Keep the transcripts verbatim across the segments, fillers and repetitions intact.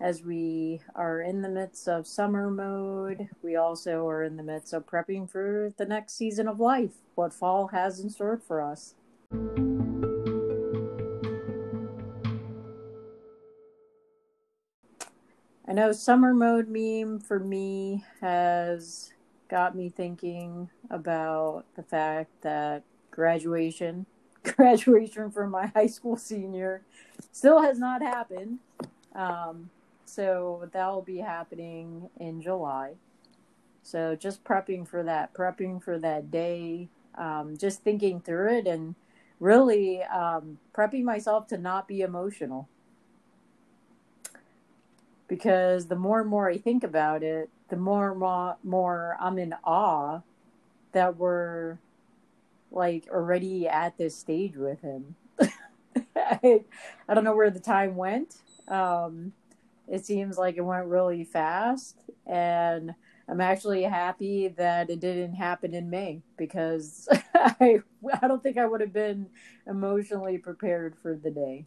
As we are in the midst of summer mode, we also are in the midst of prepping for the next season of life, what fall has in store for us. I know summer mode meme for me has got me thinking about the fact that Graduation, graduation from my high school senior still has not happened. Um, so that will be happening in July. So just prepping for that, prepping for that day, um, just thinking through it and really um, prepping myself to not be emotional. Because the more and more I think about it, the more and more, more I'm in awe that we're like already at this stage with him. I, I don't know where the time went. Um, it seems like it went really fast, and I'm actually happy that it didn't happen in May, because I, I don't think I would have been emotionally prepared for the day.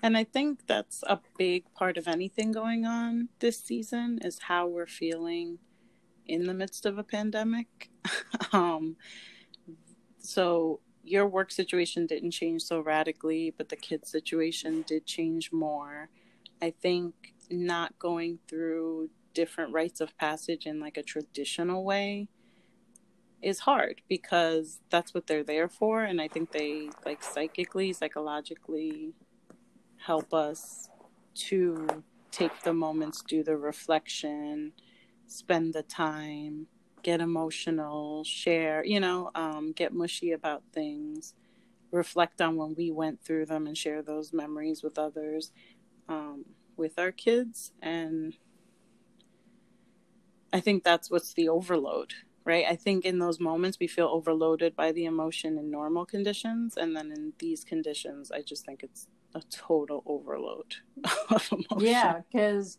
And I think that's a big part of anything going on this season is how we're feeling in the midst of a pandemic. um, so your work situation didn't change so radically, but the kids' situation did change more. I think not going through different rites of passage in like a traditional way is hard, because that's what they're there for. And I think they like psychically, psychologically help us to take the moments, do the reflection, spend the time, get emotional, share, you know, um, get mushy about things, reflect on when we went through them and share those memories with others, um, with our kids. And I think that's what's the overload, right? I think in those moments we feel overloaded by the emotion in normal conditions. And then in these conditions, I just think it's a total overload of emotion. Yeah, because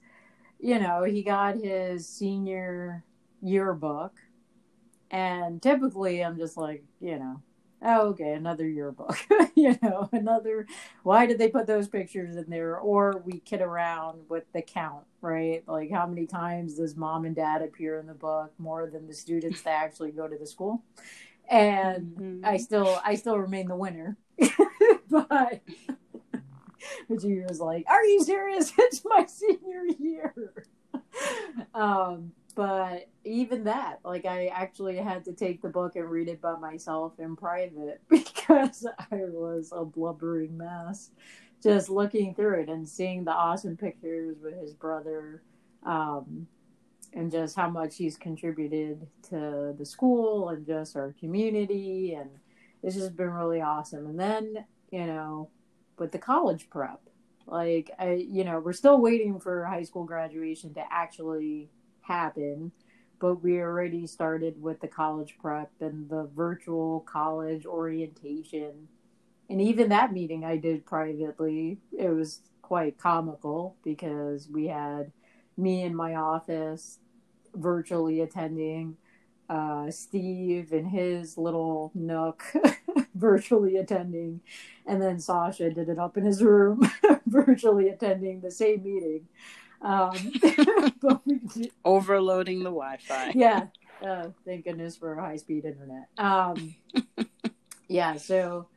you know, he got his senior yearbook, and typically I'm just like, you know, oh, okay, another yearbook, you know, another, why did they put those pictures in there? Or we kid around with the count, right? Like, how many times does mom and dad appear in the book? More than the students that actually go to the school. And mm-hmm. I still, I still remain the winner, but but he was like, are you serious? It's my senior year. um, but even that, like, I actually had to take the book and read it by myself in private, because I was a blubbering mess just looking through it and seeing the awesome pictures with his brother, um, and just how much he's contributed to the school and just our community. And it's just been really awesome. And then, you know, with the college prep, like, I, you know, we're still waiting for high school graduation to actually happen, but we already started with the college prep and the virtual college orientation. And even that meeting I did privately, it was quite comical, because we had me in my office virtually attending, uh, Steve in his little nook virtually attending, and then Sasha did it up in his room virtually attending the same meeting, um but we did... overloading the Wi-Fi. Yeah, uh, thank goodness for high-speed internet. Um yeah, so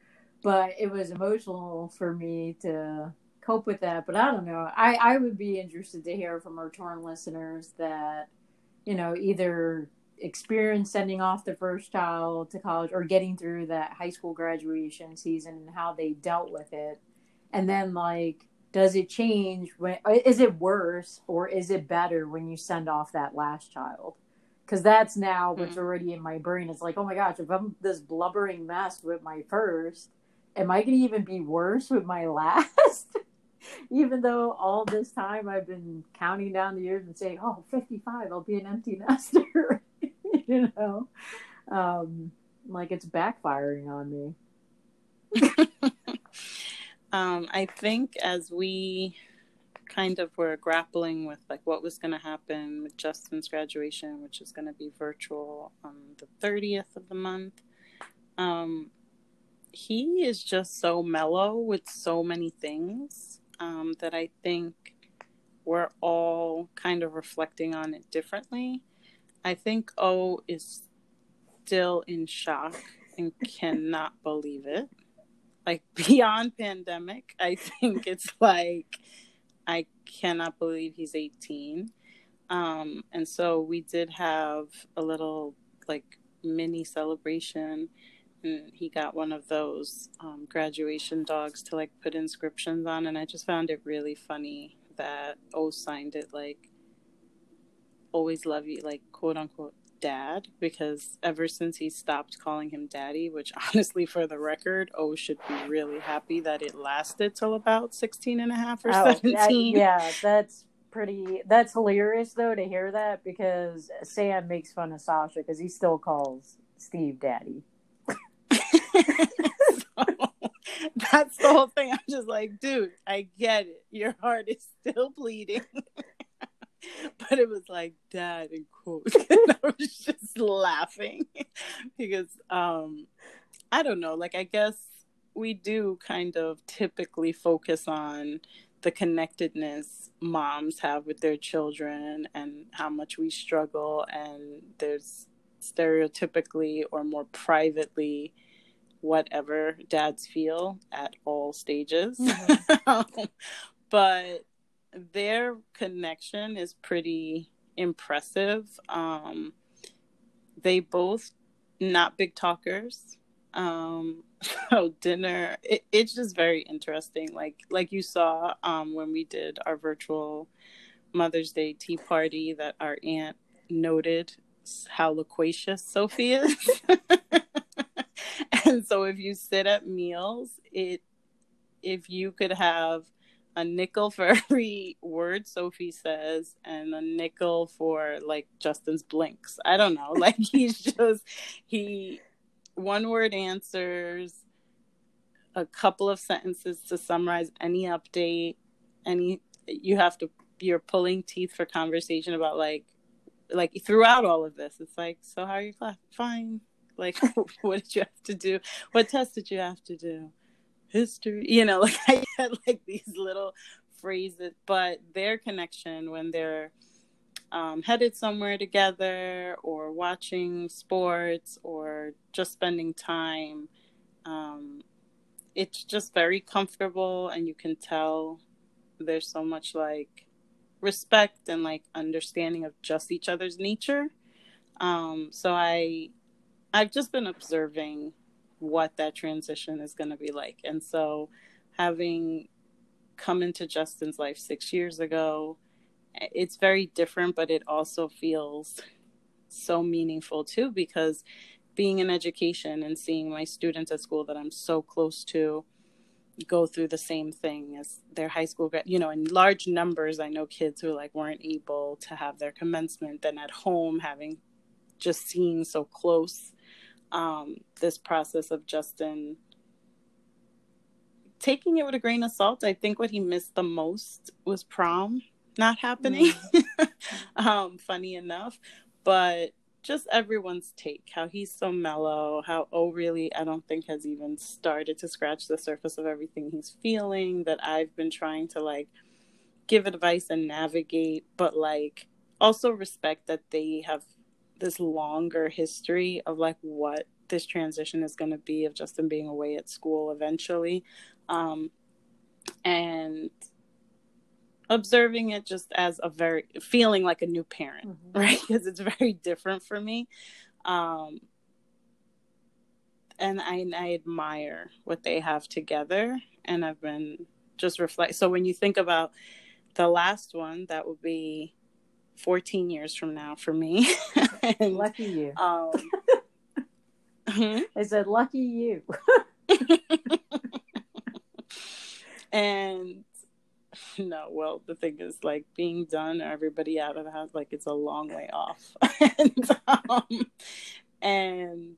but it was emotional for me to cope with that. But I don't know, I I would be interested to hear from our Torn listeners that, you know, either experience sending off the first child to college or getting through that high school graduation season and how they dealt with it. And then, like, does it change when, is it worse or is it better when you send off that last child? Because that's now what's mm-hmm. already in my brain. It's like, oh my gosh, if I'm this blubbering mess with my first, am I going to even be worse with my last? Even though all this time I've been counting down the years and saying, oh, fifty-five, I'll be an empty nester. You know, um, like it's backfiring on me. um, I think as we kind of were grappling with like what was going to happen with Justin's graduation, which is going to be virtual on the thirtieth of the month, um, he is just so mellow with so many things um, that I think we're all kind of reflecting on it differently. I think O is still in shock and cannot believe it. Like beyond pandemic, I think it's like, I cannot believe he's eighteen. Um, and so we did have a little like mini celebration. And he got one of those um, graduation dogs to like put inscriptions on. And I just found it really funny that O signed it like, always love you, like quote unquote dad, because ever since he stopped calling him daddy, which honestly for the record, O should be really happy that it lasted till about sixteen and a half or oh, seventeen. That, yeah, that's pretty, that's hilarious though to hear that, because Sam makes fun of Sasha because he still calls Steve daddy. So, that's the whole thing. I'm just like, dude, I get it. Your heart is still bleeding. But it was like dad and quotes. And I was just laughing because um, I don't know. Like, I guess we do kind of typically focus on the connectedness moms have with their children and how much we struggle. And there's stereotypically or more privately whatever dads feel at all stages. Mm-hmm. But their connection is pretty impressive. Um, they both not big talkers. Um, so dinner, it, it's just very interesting. Like, like you saw um, when we did our virtual Mother's Day tea party, that our aunt noted how loquacious Sophie is. And so if you sit at meals, it, if you could have a nickel for every word Sophie says and a nickel for like Justin's blinks. I don't know. Like he's just, he one word answers, a couple of sentences to summarize any update. Any, you have to, you're pulling teeth for conversation about like, like throughout all of this, it's like, so how are your class? Fine. Like, what did you have to do? What test did you have to do? History, you know, like I had like these little phrases, but their connection when they're um, headed somewhere together or watching sports or just spending time, um, it's just very comfortable, and you can tell there's so much like respect and like understanding of just each other's nature. Um, so I, I've just been observing what that transition is going to be like. And so having come into Justin's life six years ago, it's very different, but it also feels so meaningful too, because being in education and seeing my students at school that I'm so close to go through the same thing as their high school, you know, in large numbers, I know kids who like weren't able to have their commencement, then at home having just seeing so close. Um, this process of Justin taking it with a grain of salt. I think what he missed the most was prom not happening. Mm-hmm. um, funny enough, but just everyone's take, how he's so mellow, how O really, I don't think has even started to scratch the surface of everything he's feeling, that I've been trying to like give advice and navigate, but like also respect that they have this longer history of like what this transition is going to be of Justin being away at school eventually. Um, and observing it just as a very feeling like a new parent, mm-hmm. right? Because it's very different for me. Um, and I, I admire what they have together, and I've been just reflect. So when you think about the last one, that would be fourteen years from now for me. And, lucky you. Um, mm-hmm. I said, lucky you. And no, well, the thing is, like, being done, everybody out of the house, like, it's a long way off. and, um, and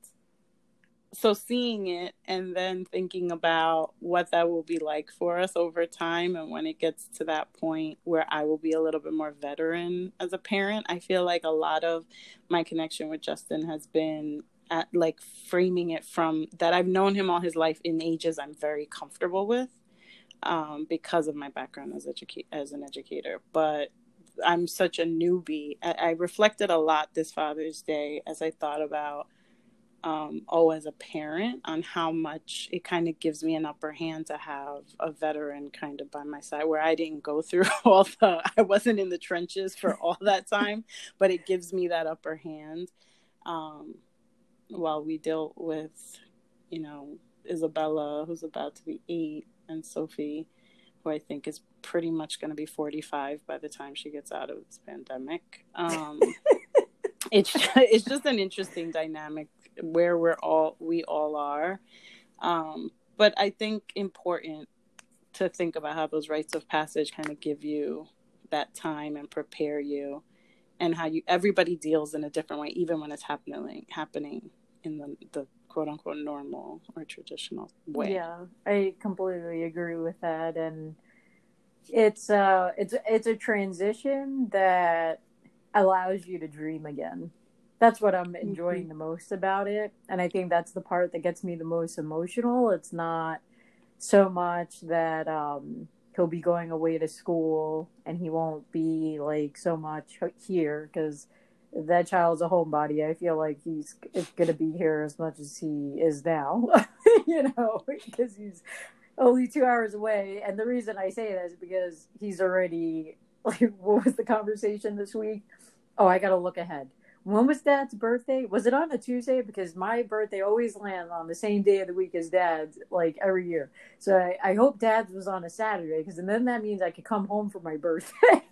so seeing it and then thinking about what that will be like for us over time, and when it gets to that point where I will be a little bit more veteran as a parent, I feel like a lot of my connection with Justin has been at, like, framing it from that I've known him all his life in ages I'm very comfortable with, um, because of my background as educa- as an educator. But I'm such a newbie. I, I reflected a lot this Father's Day as I thought about, um, oh, as a parent, on how much it kind of gives me an upper hand to have a veteran kind of by my side, where I didn't go through all the, I wasn't in the trenches for all that time, but it gives me that upper hand. Um, while we dealt with, you know, Isabella, who's about to be eight, and Sophie, who I think is pretty much going to be forty-five by the time she gets out of this pandemic. Um, it's, it's just an interesting dynamic where we're all, we all are. Um, but I think important to think about how those rites of passage kind of give you that time and prepare you, and how you, everybody deals in a different way, even when it's happening happening in the, the quote-unquote normal or traditional way. Yeah, I completely agree with that. And it's uh, it's it's a transition that allows you to dream again. That's what I'm enjoying mm-hmm. the most about it. And I think that's the part that gets me the most emotional. It's not so much that... Um, he'll be going away to school and he won't be like so much here, because that child's a homebody. I feel like he's gonna be here as much as he is now, you know, because he's only two hours away. And the reason I say that is because he's already, like, what was the conversation this week? Oh, I gotta look ahead. When was Dad's birthday? Was it on a Tuesday? Because my birthday always lands on the same day of the week as Dad's, like, every year. So I, I hope Dad's was on a Saturday, because then that means I could come home for my birthday.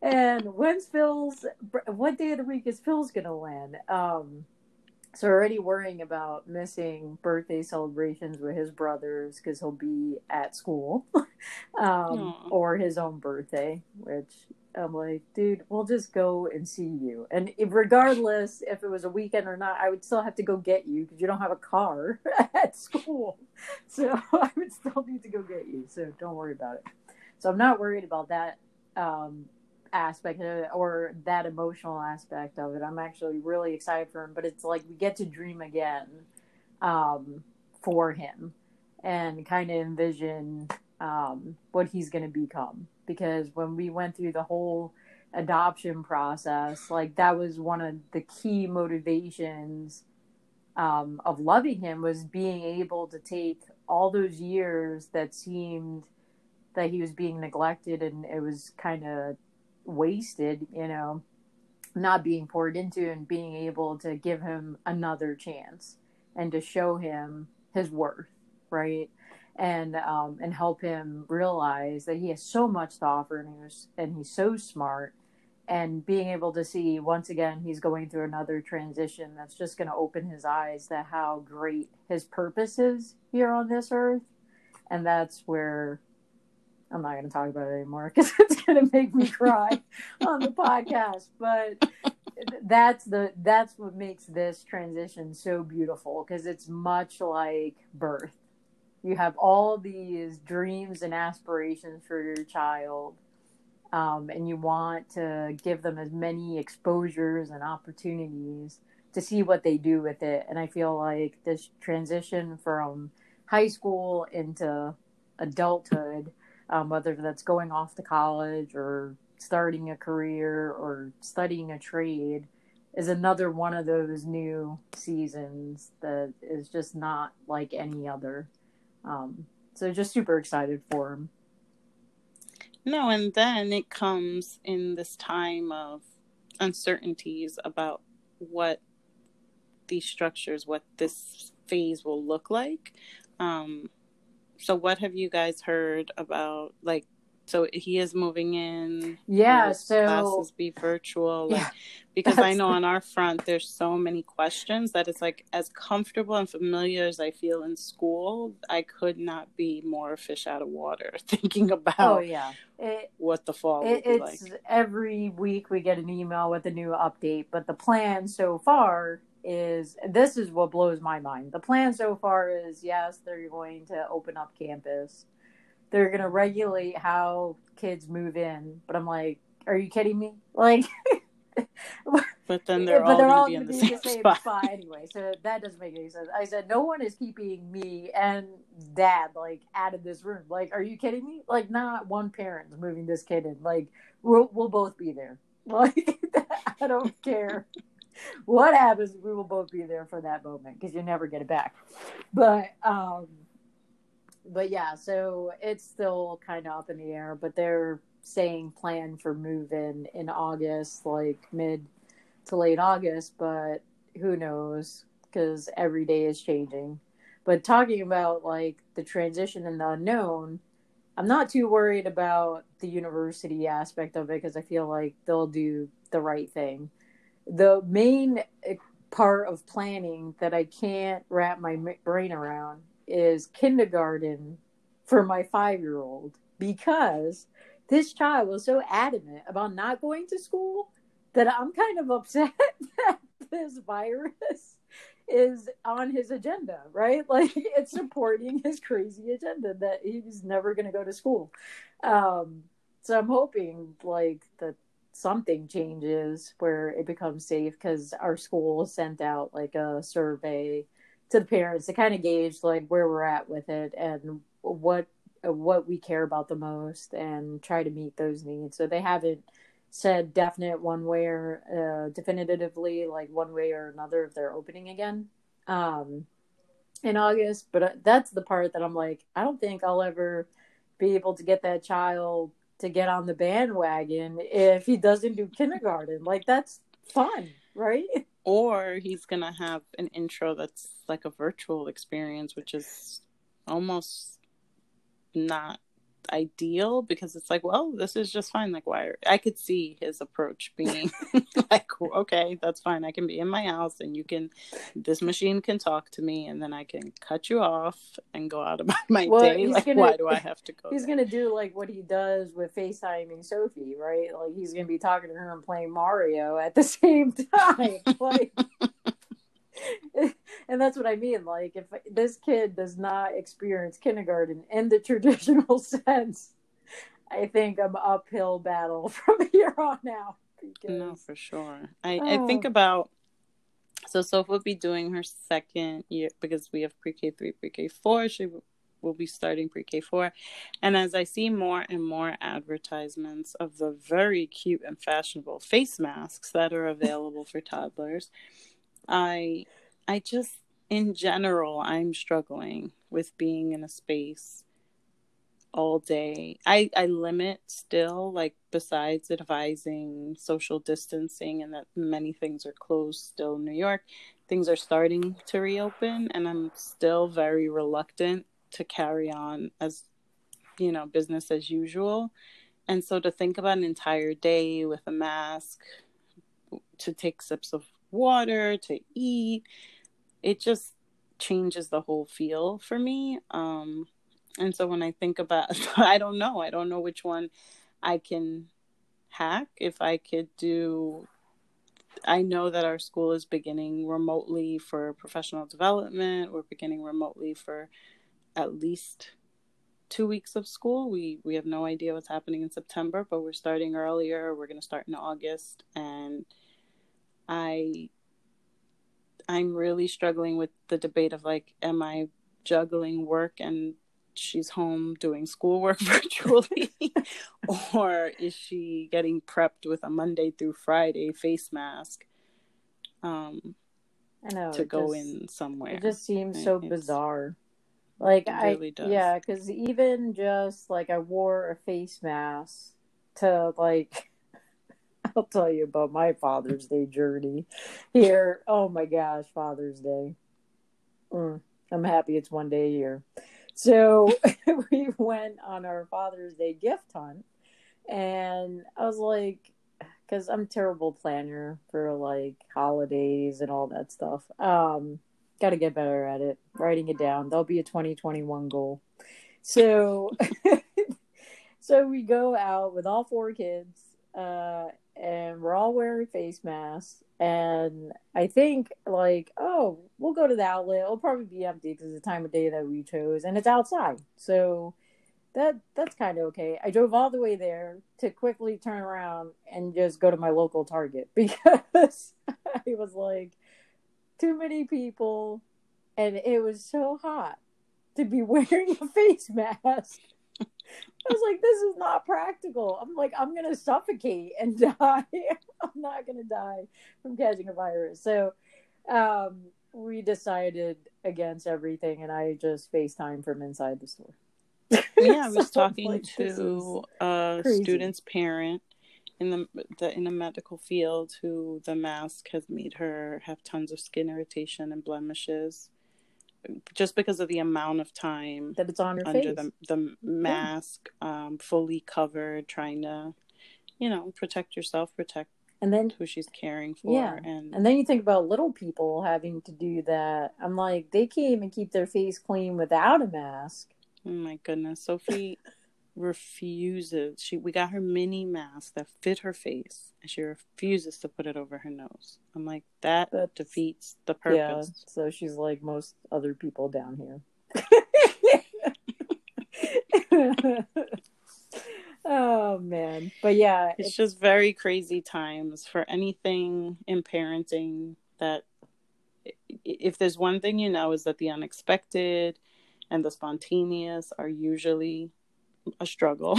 And when's Phil's, what day of the week is Phil's going to land? Um, so already worrying about missing birthday celebrations with his brothers, because he'll be at school, um, Aww. Or his own birthday, which... I'm like, dude, we'll just go and see you. And regardless if it was a weekend or not, I would still have to go get you, because you don't have a car at school. So I would still need to go get you. So don't worry about it. So I'm not worried about that um, aspect of it, or that emotional aspect of it. I'm actually really excited for him. But it's like we get to dream again um, for him and kind of envision um, what he's going to become. Because when we went through the whole adoption process, like, that was one of the key motivations um, of loving him, was being able to take all those years that seemed that he was being neglected and it was kind of wasted, you know, not being poured into, and being able to give him another chance and to show him his worth, right? And um, and help him realize that he has so much to offer, and he was, and he's so smart. And being able to see, once again, he's going through another transition that's just going to open his eyes to how great his purpose is here on this earth. And that's where I'm not going to talk about it anymore, because it's going to make me cry on the podcast. But that's the that's what makes this transition so beautiful, because it's much like birth. You have all these dreams and aspirations for your child, um, and you want to give them as many exposures and opportunities to see what they do with it. And I feel like this transition from high school into adulthood, um, whether that's going off to college or starting a career or studying a trade, is another one of those new seasons that is just not like any other. Um, so just super excited for him. No, and then it comes in this time of uncertainties about what these structures, what this phase will look like. Um, so what have you guys heard about, like, So he is moving in. Yeah. So classes be virtual, like, yeah, because I know on our front, there's so many questions that it's like, as comfortable and familiar as I feel in school, I could not be more fish out of water thinking about oh, yeah. it, what the fall it, will be it's like. Every week we get an email with a new update, but the plan so far is, this is what blows my mind. The plan so far is, yes, they're going to open up campus. They're going to regulate how kids move in. But I'm like, are you kidding me? Like, But then they're but all going to be in the same, same spot. spot anyway. So that doesn't make any sense. I said, no one is keeping me and dad, like, out of this room. Like, are you kidding me? Like, not one parent is moving this kid in. Like, we'll, we'll both be there. Like, I don't care what happens. We will both be there for that moment because you never get it back. But, um... But yeah, so it's still kind of up in the air, but they're saying plan for move-in in August, like mid to late August, but who knows, because every day is changing. But talking about, like, the transition and the unknown, I'm not too worried about the university aspect of it, because I feel like they'll do the right thing. The main part of planning that I can't wrap my brain around is kindergarten for my five-year-old, because this child was so adamant about not going to school that I'm kind of upset that this virus is on his agenda, right? Like, it's supporting his crazy agenda that he's never going to go to school. Um, so I'm hoping, like, that something changes where it becomes safe, because our school sent out, like, a survey to the parents to kind of gauge, like, where we're at with it and what what we care about the most and try to meet those needs. So they haven't said definite one way or uh, definitively, like, one way or another if they're opening again um, in August. But that's the part that I'm like, I don't think I'll ever be able to get that child to get on the bandwagon if he doesn't do kindergarten. Like, that's fun, right? Or he's going to have an intro that's like a virtual experience, which is almost not ideal, because it's like, well, this is just fine. Like, why? Are... I could see his approach being like, okay, that's fine. I can be in my house and you can, this machine can talk to me, and then I can cut you off and go out about my well, day. Like, gonna, why do I have to go? He's going to do like what he does with FaceTiming Sophie, right? Like, he's going to be talking to her and playing Mario at the same time. Like, and that's what I mean. Like, if this kid does not experience kindergarten in the traditional sense, I think I'm uphill battle from here on out. Because... No, for sure. I, oh. I think about, so Soph will be doing her second year, because we have pre-K three, pre-K four. She will be starting pre-K four. And as I see more and more advertisements of the very cute and fashionable face masks that are available for toddlers, I I just, in general, I'm struggling with being in a space all day. I, I limit still, like, besides advising social distancing and that many things are closed still in New York, things are starting to reopen, and I'm still very reluctant to carry on as, you know, business as usual. And so to think about an entire day with a mask, to take sips of water, to eat, it just changes the whole feel for me. Um, and so when I think about, I don't know, I don't know which one I can hack. If I could do, I know that our school is beginning remotely for professional development. We're beginning remotely for at least two weeks of school. We, we have no idea what's happening in September, but we're starting earlier. We're going to start in August, and I, I'm really struggling with the debate of, like, am I juggling work and she's home doing schoolwork virtually, or is she getting prepped with a Monday through Friday face mask um, I know, to go just, in somewhere? It just seems so it's, bizarre. Like, it really I, does. Yeah, because even just, like, I wore a face mask to, like, I'll tell you about my Father's Day journey here. Oh my gosh, Father's Day. Mm, I'm happy it's one day a year. So we went on our Father's Day gift hunt, and I was like, because I'm a terrible planner for like holidays and all that stuff. Um, got to get better at it, writing it down. That'll be a twenty twenty-one goal. So, so we go out with all four kids, uh, and we're all wearing face masks. And I think like, oh, we'll go to the outlet. It'll probably be empty because it's the time of day that we chose, and it's outside. So that that's kind of okay. I drove all the way there to quickly turn around and just go to my local Target because I was like, too many people, and it was so hot to be wearing a face mask. I was like, this is not practical. I'm like, I'm going to suffocate and die. I'm not going to die from catching a virus. So um, we decided against everything, and I just FaceTimed from inside the store. Yeah, I was so talking like, to a crazy student's parent in the, the in the medical field who the mask has made her have tons of skin irritation and blemishes, just because of the amount of time that it's on her under face. the the mask, yeah. um, fully covered, trying to, you know, protect yourself, protect and then who she's caring for. Yeah. And and then you think about little people having to do that. I'm like, they can't even keep their face clean without a mask. Oh my goodness, Sophie refuses. She we got her mini mask that fit her face, and she refuses to put it over her nose. I'm like, that That's, defeats the purpose. Yeah, so she's like most other people down here. Oh man, but yeah, it's, it's just very crazy times for anything in parenting. That if there's one thing you know is that the unexpected and the spontaneous are usually a struggle.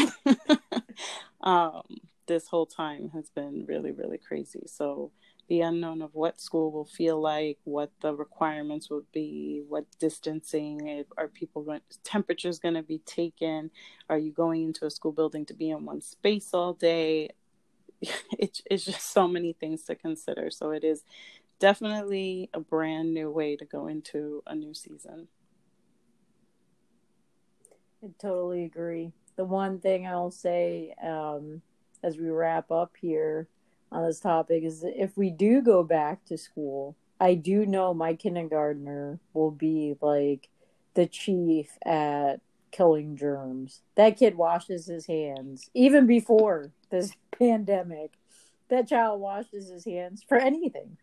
um, this whole time has been really, really crazy. So the unknown of what school will feel like, what the requirements will be, what distancing, if, are people going, temperatures going to be taken? Are you going into a school building to be in one space all day? It, it's just so many things to consider. So it is definitely a brand new way to go into a new season. I totally agree. The one thing I'll say um, as we wrap up here on this topic is that if we do go back to school, I do know my kindergartner will be like the chief at killing germs. That kid washes his hands even before this pandemic. That child washes his hands for anything,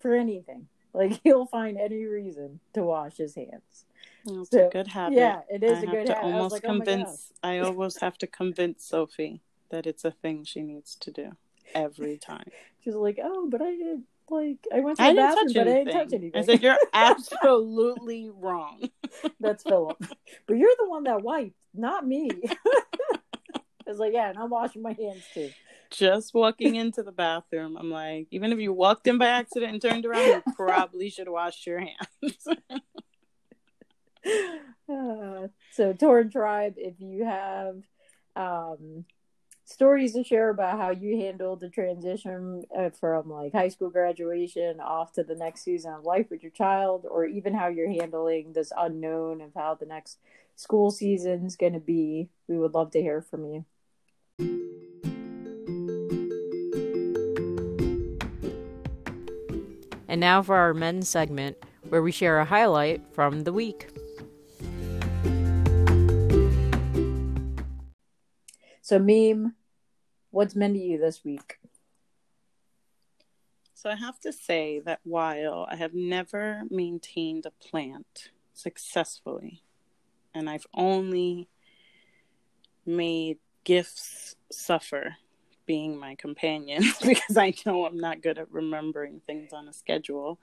for anything. Like, he'll find any reason to wash his hands. It's so, a good habit. Yeah, it is I a good habit. I almost like, convince. Oh I always have to convince Sophie that it's a thing she needs to do every time. She's like, "Oh, but I did. Like, I went to the I bathroom, but anything. I didn't touch anything." I said, "You're absolutely wrong." That's Philip. But you're the one that wiped, not me. I was like, "Yeah, and I'm washing my hands too." Just walking into the bathroom, I'm like, even if you walked in by accident and turned around, you probably should wash your hands. Uh, so Torrid Tribe, if you have um, stories to share about how you handled the transition uh, from like high school graduation off to the next season of life with your child, or even how you're handling this unknown of how the next school season's going to be, we would love to hear from you. And now for our men's segment, where we share a highlight from the week. So, Meme, what's meant to you this week? So, I have to say that while I have never maintained a plant successfully, and I've only made gifts suffer being my companions because I know I'm not good at remembering things on a schedule,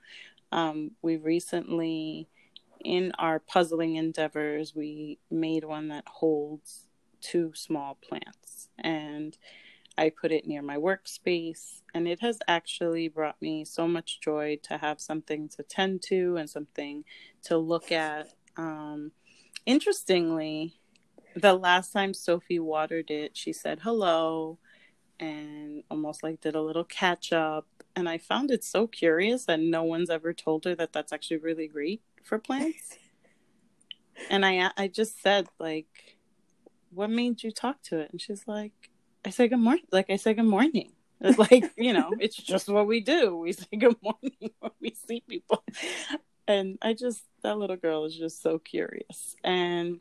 um, we recently, in our puzzling endeavors, we made one that holds two small plants, and I put it near my workspace, and it has actually brought me so much joy to have something to tend to and something to look at. Um, interestingly, the last time Sophie watered it, she said hello and almost like did a little catch up, and I found it so curious that no one's ever told her that that's actually really great for plants. And I I just said, like, what made you talk to it? And she's like, I said, good morning. Like, I said, good morning. It's like, you know, it's just what we do. We say good morning when we see people. And I just, that little girl is just so curious. And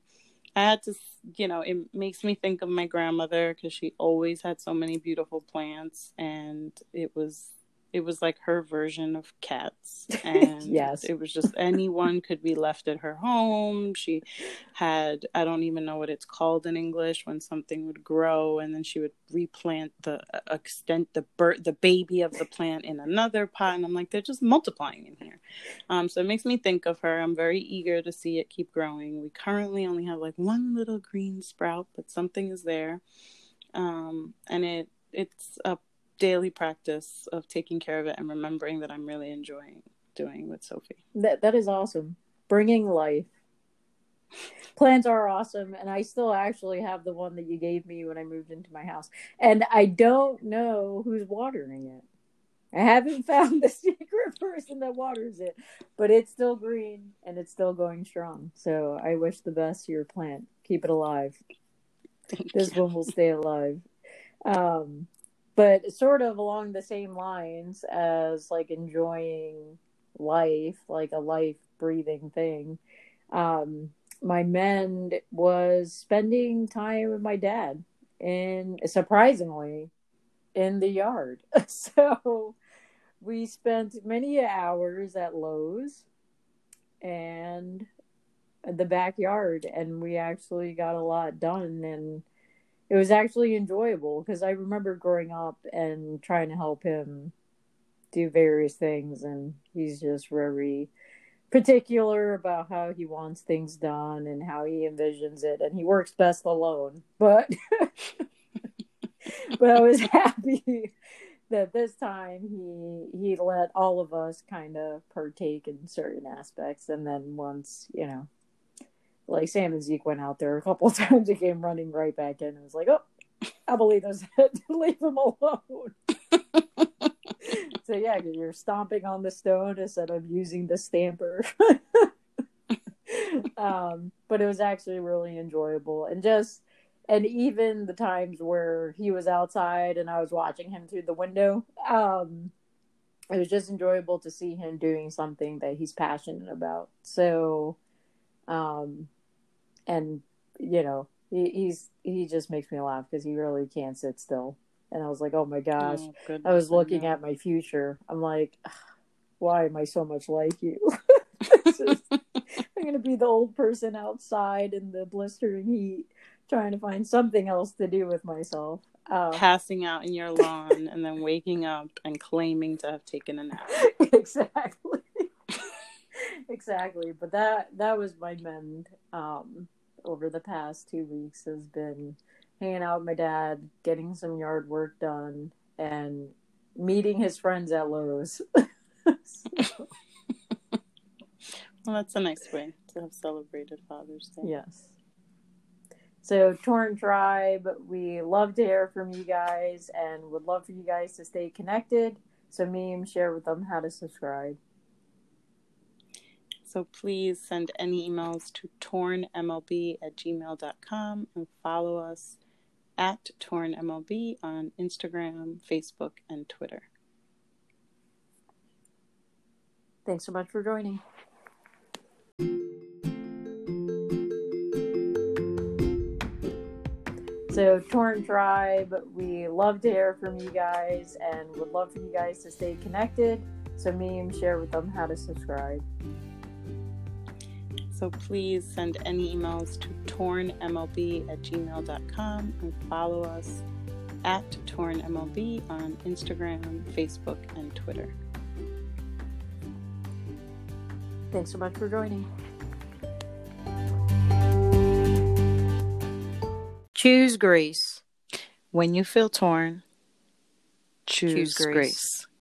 I had to, you know, it makes me think of my grandmother, because she always had so many beautiful plants. And it was, it was like her version of cats. And yes. It was just anyone could be left at her home. She had, I don't even know what it's called in English, when something would grow and then she would replant the extent, the birth, the baby of the plant in another pot. And I'm like, they're just multiplying in here. Um, so it makes me think of her. I'm very eager to see it keep growing. We currently only have like one little green sprout, but something is there. Um, and it, it's a daily practice of taking care of it and remembering that I'm really enjoying doing with Sophie. That that is awesome. Bringing life. Plants are awesome, and I still actually have the one that you gave me when I moved into my house, and I don't know who's watering it. I haven't found the secret person that waters it, but it's still green and it's still going strong. So I wish the best to your plant. Keep it alive. Thank this you. One will stay alive. Um, But sort of along the same lines as, like, enjoying life, like a life-breathing thing, um, my mend was spending time with my dad, in, surprisingly, in the yard. So we spent many hours at Lowe's and the backyard, and we actually got a lot done, and it was actually enjoyable, because I remember growing up and trying to help him do various things. And he's just very particular about how he wants things done and how he envisions it. And he works best alone. But, but I was happy that this time he, he let all of us kind of partake in certain aspects. And then once, you know, like Sam and Zeke went out there a couple of times, he came running right back in and was like, oh, I believe I said to leave him alone. So yeah, you're stomping on the stone instead of using the stamper. um, but it was actually really enjoyable. And just, and even the times where he was outside and I was watching him through the window, um, it was just enjoyable to see him doing something that he's passionate about. So, um, and, you know, he, he's, he just makes me laugh because he really can't sit still. And I was like, oh my gosh, oh, goodness, I was looking I at my future. I'm like, why am I so much like you? Just, I'm going to be the old person outside in the blistering heat, trying to find something else to do with myself. Um, Passing out in your lawn and then waking up and claiming to have taken a nap. Exactly. Exactly. But that, that was my mend um, over the past two weeks has been hanging out with my dad, getting some yard work done, and meeting his friends at Lowe's. So. Well, that's a nice way to have celebrated Father's Day. Yes. So, Torrent Tribe, we love to hear from you guys and would love for you guys to stay connected. So, Meme, share with them how to subscribe. So please send any emails to torn m l b at gmail dot com and follow us at torn m l b on Instagram, Facebook, and Twitter. Thanks so much for joining. So Torrent Tribe, we love to hear from you guys and would love for you guys to stay connected. So Meme, share with them how to subscribe. So please send any emails to torn m l b at gmail dot com and follow us at torn m l b on Instagram, Facebook, and Twitter. Thanks so much for joining. Choose grace. When you feel torn, choose, choose grace. grace.